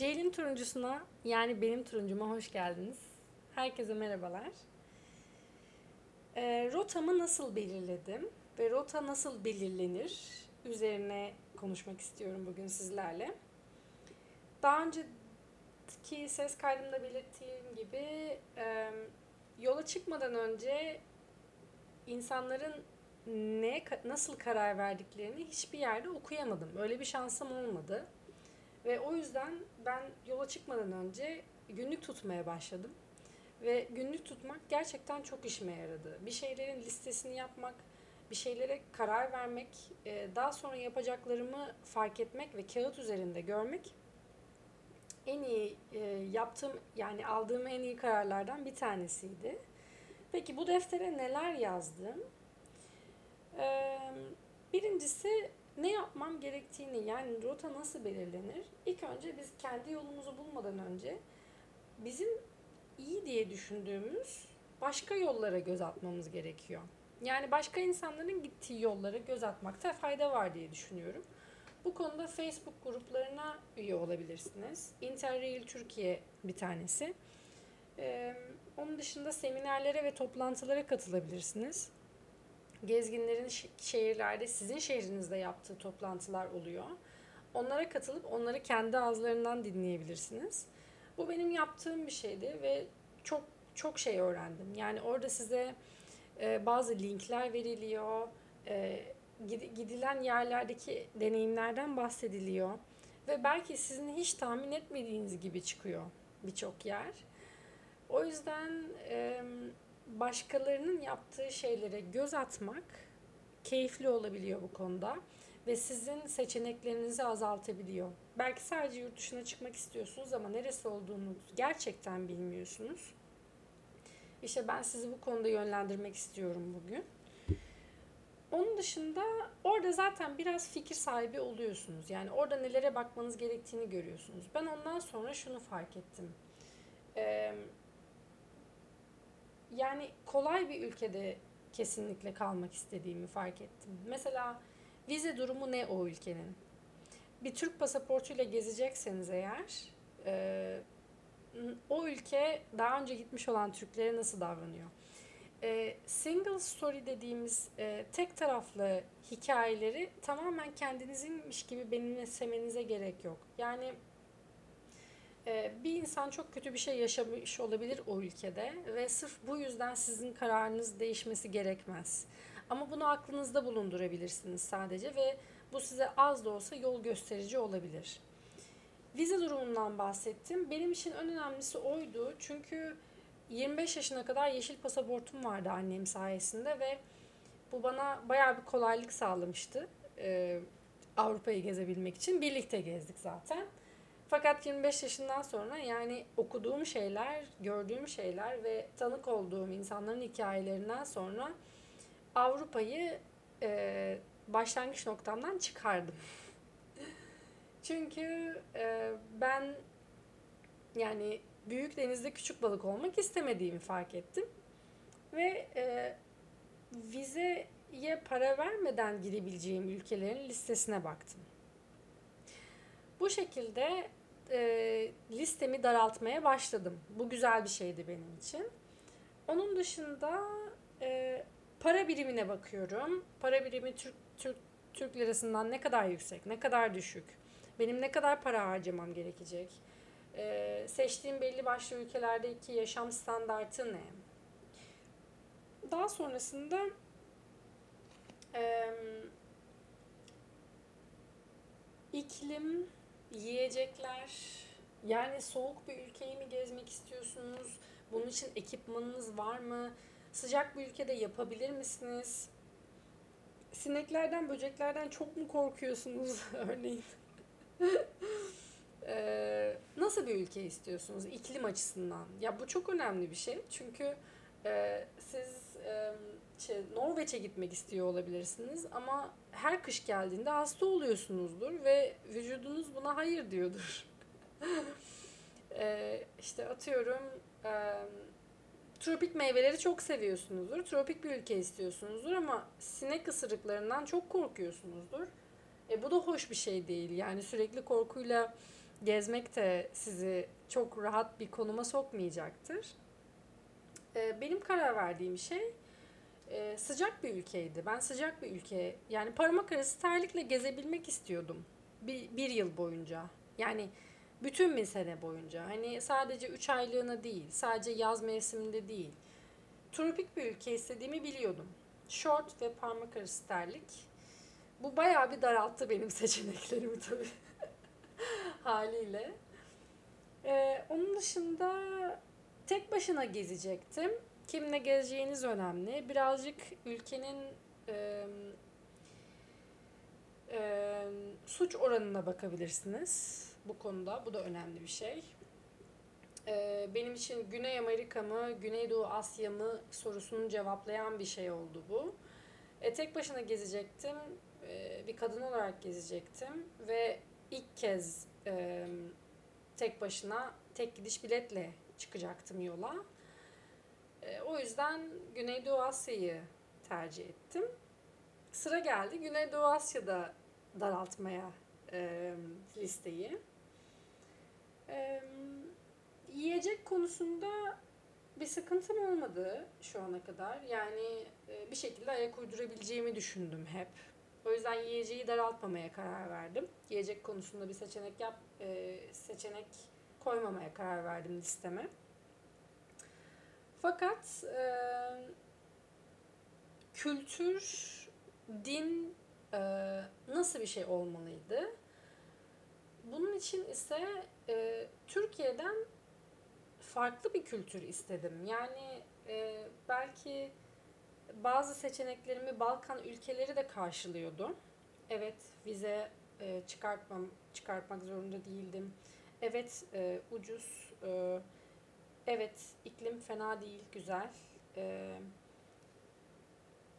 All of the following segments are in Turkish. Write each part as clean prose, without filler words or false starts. Ceylin turuncusuna, yani benim turuncuma hoş geldiniz. Herkese merhabalar. Rotamı nasıl belirledim ve rota nasıl belirlenir üzerine konuşmak istiyorum bugün sizlerle. Daha önceki ses kaydımda belirttiğim gibi yola çıkmadan önce insanların nasıl karar verdiklerini hiçbir yerde okuyamadım. Öyle bir şansım olmadı. Ve o yüzden ben yola çıkmadan önce günlük tutmaya başladım. Ve günlük tutmak gerçekten çok işime yaradı. Bir şeylerin listesini yapmak, bir şeylere karar vermek, daha sonra yapacaklarımı fark etmek ve kağıt üzerinde görmek en iyi aldığım en iyi kararlardan bir tanesiydi. Peki bu deftere neler yazdım? Birincisi, ne yapmam gerektiğini, yani rota nasıl belirlenir? İlk önce biz kendi yolumuzu bulmadan önce bizim iyi diye düşündüğümüz başka yollara göz atmamız gerekiyor. Yani başka insanların gittiği yollara göz atmakta fayda var diye düşünüyorum. Bu konuda Facebook gruplarına üye olabilirsiniz. Interrail Türkiye bir tanesi. Onun dışında seminerlere ve toplantılara katılabilirsiniz. Gezginlerin şehirlerde, sizin şehrinizde yaptığı toplantılar oluyor. Onlara katılıp onları kendi ağızlarından dinleyebilirsiniz. Bu benim yaptığım bir şeydi ve çok çok şey öğrendim. Yani orada size bazı linkler veriliyor, gidilen yerlerdeki deneyimlerden bahsediliyor. Ve belki sizin hiç tahmin etmediğiniz gibi çıkıyor birçok yer. O yüzden başkalarının yaptığı şeylere göz atmak keyifli olabiliyor bu konuda ve sizin seçeneklerinizi azaltabiliyor. Belki sadece yurt dışına çıkmak istiyorsunuz ama neresi olduğunu gerçekten bilmiyorsunuz. İşte ben sizi bu konuda yönlendirmek istiyorum bugün. Onun dışında orada zaten biraz fikir sahibi oluyorsunuz. Yani orada nelere bakmanız gerektiğini görüyorsunuz. Ben ondan sonra şunu fark ettim. Yani kolay bir ülkede kesinlikle kalmak istediğimi fark ettim. Mesela vize durumu ne o ülkenin? Bir Türk pasaportuyla gezecekseniz eğer, o ülke daha önce gitmiş olan Türklere nasıl davranıyor? Single story dediğimiz tek taraflı hikayeleri tamamen kendinizinmiş gibi benimsemenize gerek yok. Yani bir insan çok kötü bir şey yaşamış olabilir o ülkede ve sırf bu yüzden sizin kararınız değişmesi gerekmez. Ama bunu aklınızda bulundurabilirsiniz sadece ve bu size az da olsa yol gösterici olabilir. Vize durumundan bahsettim. Benim için en önemlisi oydu. Çünkü 25 yaşına kadar yeşil pasaportum vardı annem sayesinde ve bu bana bayağı bir kolaylık sağlamıştı Avrupa'yı gezebilmek için. Birlikte gezdik zaten. Fakat 25 yaşından sonra yani okuduğum şeyler, gördüğüm şeyler ve tanık olduğum insanların hikayelerinden sonra Avrupa'yı başlangıç noktamdan çıkardım. Çünkü ben yani büyük denizde küçük balık olmak istemediğimi fark ettim. Ve vizeye para vermeden girebileceğim ülkelerin listesine baktım. Bu şekilde listemi daraltmaya başladım. Bu güzel bir şeydi benim için. Onun dışında para birimine bakıyorum. Para birimi Türk lirasından ne kadar yüksek, ne kadar düşük? Benim ne kadar para harcamam gerekecek? Seçtiğim belli başlı ülkelerdeki yaşam standartı ne? Daha sonrasında iklim, yiyecekler, yani soğuk bir ülkeyi mi gezmek istiyorsunuz? Bunun için ekipmanınız var mı? Sıcak bir ülkede yapabilir misiniz? Sineklerden, böceklerden çok mu korkuyorsunuz örneğin? Nasıl bir ülke istiyorsunuz iklim açısından? Ya bu çok önemli bir şey. Çünkü siz Norveç'e gitmek istiyor olabilirsiniz ama her kış geldiğinde hasta oluyorsunuzdur ve vücudunuz buna hayır diyordur. İşte atıyorum tropik meyveleri çok seviyorsunuzdur, tropik bir ülke istiyorsunuzdur ama sinek ısırıklarından çok korkuyorsunuzdur. Bu da hoş bir şey değil. Yani sürekli korkuyla gezmek de sizi çok rahat bir konuma sokmayacaktır. Benim karar verdiğim şey sıcak bir ülkeydi. Ben sıcak bir ülke, yani parmak arası terlikle gezebilmek istiyordum bir yıl boyunca. Yani bütün bir sene boyunca. Hani sadece 3 aylığına değil, sadece yaz mevsiminde değil. Tropik bir ülke istediğimi biliyordum. Şort ve parmak arası terlik. Bu bayağı bir daralttı benim seçeneklerimi tabii. Haliyle. Onun dışında tek başına gezecektim. Kimle gezeceğiniz önemli. Birazcık ülkenin suç oranına bakabilirsiniz bu konuda. Bu da önemli bir şey. Benim için Güney Amerika mı, Güneydoğu Asya mı sorusunu cevaplayan bir şey oldu bu. Tek başına gezecektim. Bir kadın olarak gezecektim. Ve ilk kez tek başına, tek gidiş biletle çıkacaktım yola. O yüzden Güneydoğu Asya'yı tercih ettim. Sıra geldi Güneydoğu Asya'da daraltmaya listeyi. Yiyecek konusunda bir sıkıntım olmadı şu ana kadar. Yani bir şekilde ayak uydurabileceğimi düşündüm hep. O yüzden yiyeceği daraltmamaya karar verdim. Yiyecek konusunda bir seçenek koymamaya karar verdim listeme. Fakat kültür, din nasıl bir şey olmalıydı? Bunun için ise Türkiye'den farklı bir kültür istedim. Yani belki bazı seçeneklerimi Balkan ülkeleri de karşılıyordu. Evet, vize çıkartmak zorunda değildim. Evet, ucuz. Evet, iklim fena değil, güzel.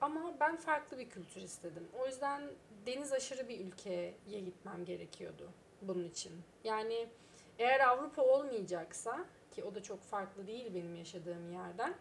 Ama ben farklı bir kültür istedim. O yüzden deniz aşırı bir ülkeye gitmem gerekiyordu bunun için. Yani eğer Avrupa olmayacaksa, ki o da çok farklı değil benim yaşadığım yerden,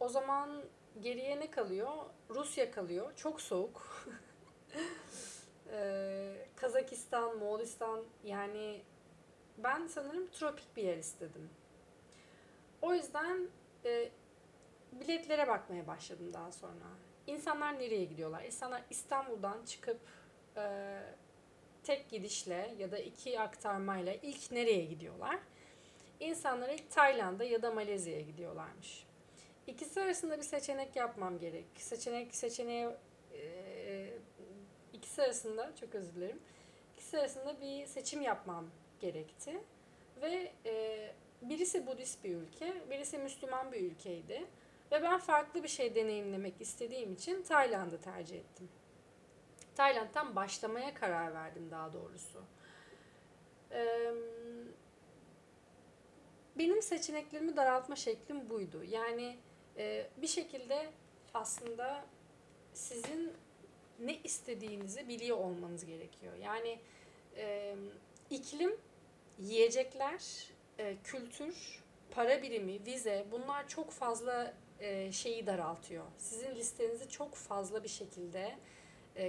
o zaman geriye ne kalıyor? Rusya kalıyor. Çok soğuk. Kazakistan, Moğolistan, yani ben sanırım tropik bir yer istedim. O yüzden biletlere bakmaya başladım daha sonra. İnsanlar nereye gidiyorlar? İnsanlar İstanbul'dan çıkıp tek gidişle ya da 2 aktarmayla ilk nereye gidiyorlar? İnsanlar ilk Tayland'a ya da Malezya'ya gidiyorlarmış. İkisi arasında bir seçenek yapmam gerek. İkisi arasında bir seçim yapmam gerekti. Ve birisi Budist bir ülke, birisi Müslüman bir ülkeydi. Ve ben farklı bir şey deneyimlemek istediğim için Tayland'ı tercih ettim. Tayland'dan başlamaya karar verdim daha doğrusu. Benim seçeneklerimi daraltma şeklim buydu. Yani bir şekilde aslında sizin ne istediğinizi biliyor olmanız gerekiyor. Yani iklim, yiyecekler, kültür, para birimi, vize, bunlar çok fazla şeyi daraltıyor. Sizin listenizi çok fazla bir şekilde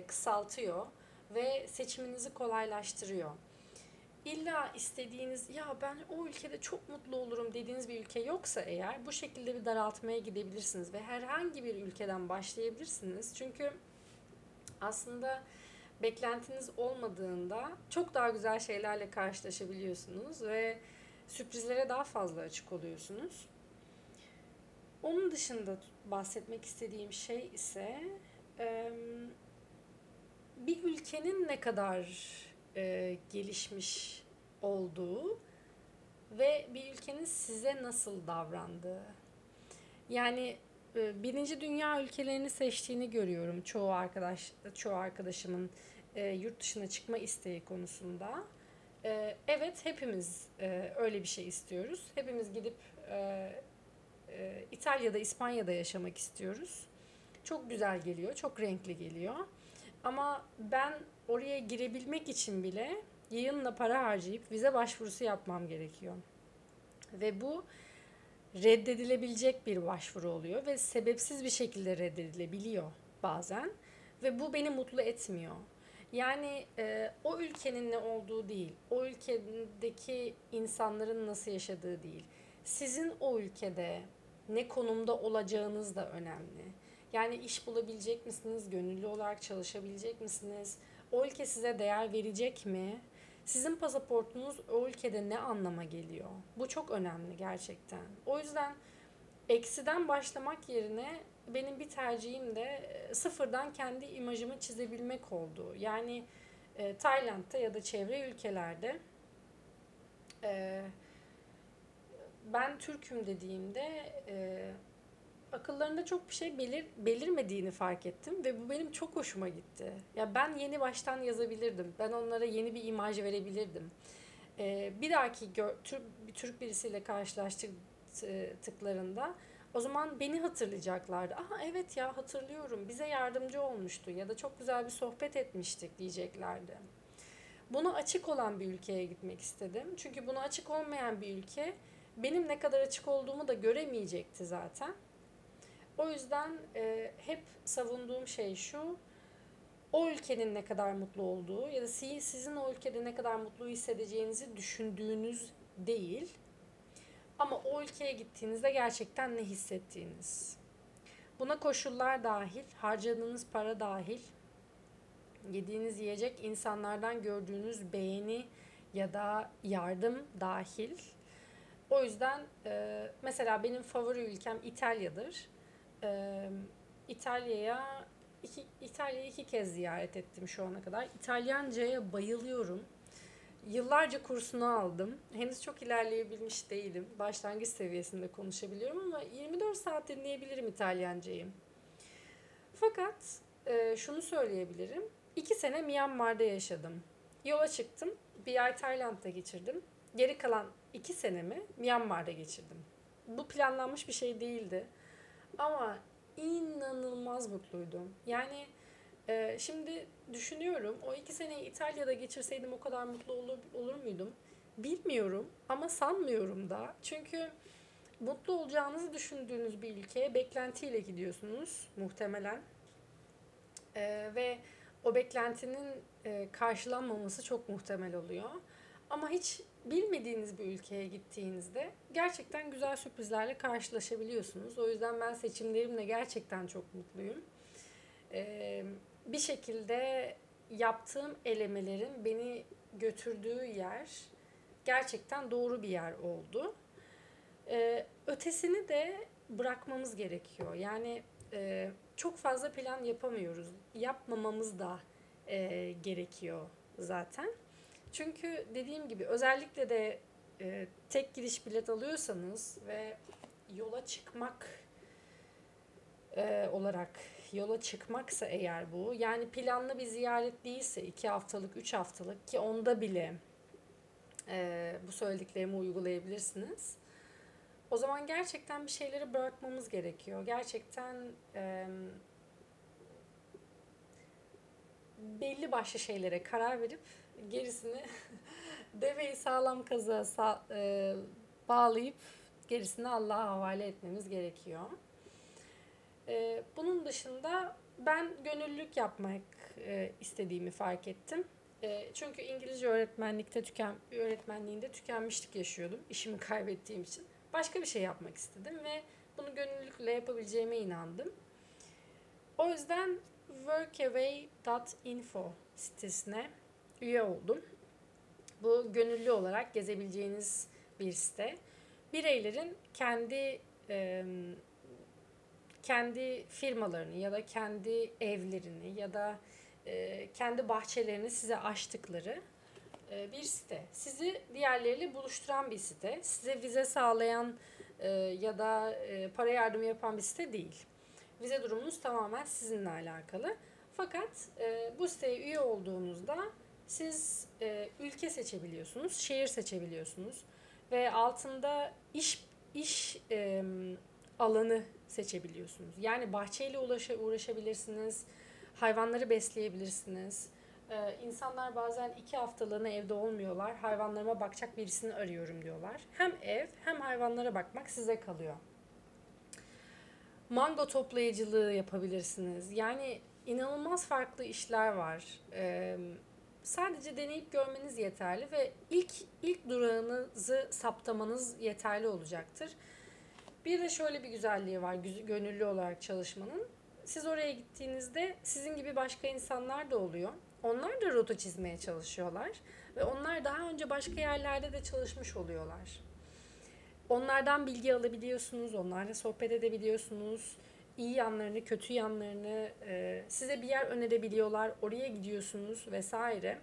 kısaltıyor ve seçiminizi kolaylaştırıyor. İlla istediğiniz, ya ben o ülkede çok mutlu olurum dediğiniz bir ülke yoksa eğer, bu şekilde bir daraltmaya gidebilirsiniz ve herhangi bir ülkeden başlayabilirsiniz. Çünkü aslında beklentiniz olmadığında çok daha güzel şeylerle karşılaşabiliyorsunuz ve sürprizlere daha fazla açık oluyorsunuz. Onun dışında bahsetmek istediğim şey ise bir ülkenin ne kadar gelişmiş olduğu ve bir ülkenin size nasıl davrandığı. Yani birinci dünya ülkelerini seçtiğini görüyorum çoğu arkadaşımın yurt dışına çıkma isteği konusunda. Evet, hepimiz öyle bir şey istiyoruz. Hepimiz gidip İtalya'da, İspanya'da yaşamak istiyoruz. Çok güzel geliyor, çok renkli geliyor. Ama ben oraya girebilmek için bile yığınla para harcayıp vize başvurusu yapmam gerekiyor. Ve bu reddedilebilecek bir başvuru oluyor ve sebepsiz bir şekilde reddedilebiliyor bazen. Ve bu beni mutlu etmiyor. Yani o ülkenin ne olduğu değil, o ülkedeki insanların nasıl yaşadığı değil. Sizin o ülkede ne konumda olacağınız da önemli. Yani iş bulabilecek misiniz, gönüllü olarak çalışabilecek misiniz, o ülke size değer verecek mi? Sizin pasaportunuz o ülkede ne anlama geliyor? Bu çok önemli gerçekten. O yüzden eksiden başlamak yerine benim bir tercihim de sıfırdan kendi imajımı çizebilmek oldu. Yani Tayland'da ya da çevre ülkelerde ben Türk'üm dediğimde akıllarında çok bir şey belirmediğini fark ettim ve bu benim çok hoşuma gitti. Ya ben yeni baştan yazabilirdim. Ben onlara yeni bir imaj verebilirdim. Bir dahaki Türk birisiyle karşılaştıklarında o zaman beni hatırlayacaklardı. Aha evet ya hatırlıyorum. Bize yardımcı olmuştu ya da çok güzel bir sohbet etmiştik diyeceklerdi. Buna açık olan bir ülkeye gitmek istedim. Çünkü buna açık olmayan bir ülke benim ne kadar açık olduğumu da göremeyecekti zaten. O yüzden hep savunduğum şey şu, o ülkenin ne kadar mutlu olduğu ya da sizin o ülkede ne kadar mutlu hissedeceğinizi düşündüğünüz değil, ama o ülkeye gittiğinizde gerçekten ne hissettiğiniz. Buna koşullar dahil, harcadığınız para dahil, yediğiniz yiyecek, insanlardan gördüğünüz beğeni ya da yardım dahil. O yüzden mesela benim favori ülkem İtalya'dır. İtalya'yı iki kez ziyaret ettim şu ana kadar. İtalyanca'ya bayılıyorum. Yıllarca kursunu aldım. Henüz çok ilerleyebilmiş değilim. Başlangıç seviyesinde konuşabiliyorum ama 24 saat dinleyebilirim İtalyanca'yı. Fakat şunu söyleyebilirim. 2 sene Myanmar'da yaşadım. Yola çıktım. Bir ay Tayland'da geçirdim. Geri kalan 2 senemi Myanmar'da geçirdim. Bu planlanmış bir şey değildi. Ama inanılmaz mutluydum. Yani şimdi düşünüyorum, o 2 seneyi İtalya'da geçirseydim o kadar mutlu olur muydum? Bilmiyorum ama sanmıyorum da. Çünkü mutlu olacağınızı düşündüğünüz bir ülkeye beklentiyle gidiyorsunuz muhtemelen. Ve o beklentinin karşılanmaması çok muhtemel oluyor. Ama hiç bilmediğiniz bir ülkeye gittiğinizde gerçekten güzel sürprizlerle karşılaşabiliyorsunuz. O yüzden ben seçimlerimle gerçekten çok mutluyum. Bir şekilde yaptığım elemelerin beni götürdüğü yer gerçekten doğru bir yer oldu. Ötesini de bırakmamız gerekiyor. Yani çok fazla plan yapamıyoruz. Yapmamamız da gerekiyor zaten. Çünkü dediğim gibi özellikle de tek gidiş bilet alıyorsanız ve yola çıkmak olarak yola çıkmaksa eğer bu, yani planlı bir ziyaret değilse 2 haftalık, 3 haftalık ki onda bile bu söylediklerimi uygulayabilirsiniz. O zaman gerçekten bir şeyleri bırakmamız gerekiyor. Gerçekten belli başlı şeylere karar verip gerisini deveyi sağlam kazığa bağlayıp gerisini Allah'a havale etmemiz gerekiyor. Bunun dışında ben gönüllülük yapmak istediğimi fark ettim. Çünkü İngilizce öğretmenliğinde tükenmişlik yaşıyordum. İşimi kaybettiğim için. Başka bir şey yapmak istedim ve bunu gönüllülükle yapabileceğime inandım. O yüzden workaway.info sitesine üye oldum. Bu gönüllü olarak gezebileceğiniz bir site. Bireylerin kendi firmalarını ya da kendi evlerini ya da kendi bahçelerini size açtıkları bir site. Sizi diğerleriyle buluşturan bir site. Size vize sağlayan ya da para yardımı yapan bir site değil. Vize durumunuz tamamen sizinle alakalı. Fakat bu siteye üye olduğunuzda siz ülke seçebiliyorsunuz, şehir seçebiliyorsunuz ve altında iş alanı seçebiliyorsunuz. Yani bahçeyle uğraşabilirsiniz, hayvanları besleyebilirsiniz. İnsanlar bazen 2 haftalığına evde olmuyorlar, hayvanlarıma bakacak birisini arıyorum diyorlar. Hem ev hem hayvanlara bakmak size kalıyor. Mango toplayıcılığı yapabilirsiniz. Yani inanılmaz farklı işler var. Sadece deneyip görmeniz yeterli ve ilk durağınızı saptamanız yeterli olacaktır. Bir de şöyle bir güzelliği var gönüllü olarak çalışmanın. Siz oraya gittiğinizde sizin gibi başka insanlar da oluyor. Onlar da rota çizmeye çalışıyorlar ve onlar daha önce başka yerlerde de çalışmış oluyorlar. Onlardan bilgi alabiliyorsunuz, onlarla sohbet edebiliyorsunuz. İyi yanlarını, kötü yanlarını, size bir yer önerebiliyorlar, oraya gidiyorsunuz vesaire.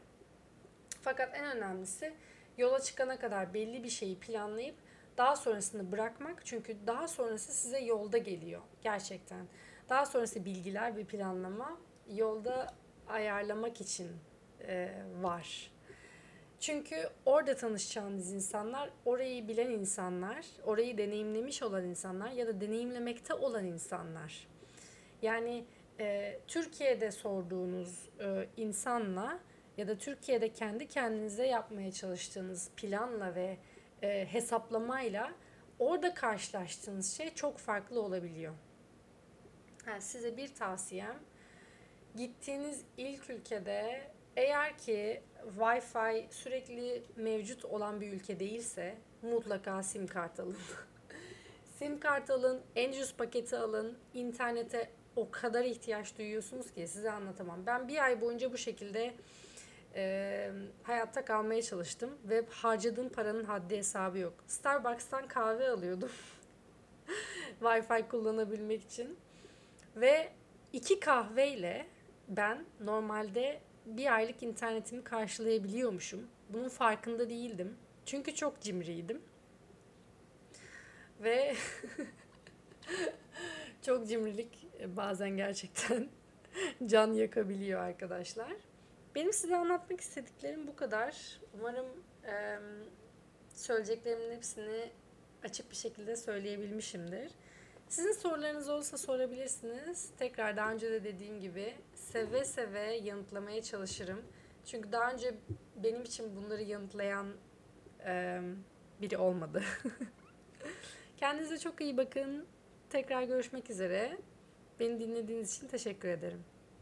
Fakat en önemlisi yola çıkana kadar belli bir şeyi planlayıp daha sonrasını bırakmak. Çünkü daha sonrası size yolda geliyor gerçekten. Daha sonrası bilgiler ve planlama yolda ayarlamak için var. Çünkü orada tanışacağınız insanlar, orayı bilen insanlar, orayı deneyimlemiş olan insanlar ya da deneyimlemekte olan insanlar. Yani Türkiye'de sorduğunuz insanla ya da Türkiye'de kendi kendinize yapmaya çalıştığınız planla ve hesaplamayla orada karşılaştığınız şey çok farklı olabiliyor. Size bir tavsiyem, gittiğiniz ilk ülkede eğer ki Wi-Fi sürekli mevcut olan bir ülke değilse mutlaka sim kart alın. Sim kart alın, en ucuz paketi alın. İnternete o kadar ihtiyaç duyuyorsunuz ki size anlatamam. Ben bir ay boyunca bu şekilde hayatta kalmaya çalıştım ve harcadığım paranın haddi hesabı yok. Starbucks'tan kahve alıyordum Wi-Fi kullanabilmek için ve 2 kahveyle ben normalde bir aylık internetimi karşılayabiliyormuşum. Bunun farkında değildim. Çünkü çok cimriydim. Ve çok cimrilik bazen gerçekten can yakabiliyor arkadaşlar. Benim size anlatmak istediklerim bu kadar. Umarım söyleyeceklerimin hepsini açık bir şekilde söyleyebilmişimdir. Sizin sorularınız olursa sorabilirsiniz. Tekrar daha önce de dediğim gibi seve seve yanıtlamaya çalışırım. Çünkü daha önce benim için bunları yanıtlayan biri olmadı. Kendinize çok iyi bakın. Tekrar görüşmek üzere. Beni dinlediğiniz için teşekkür ederim.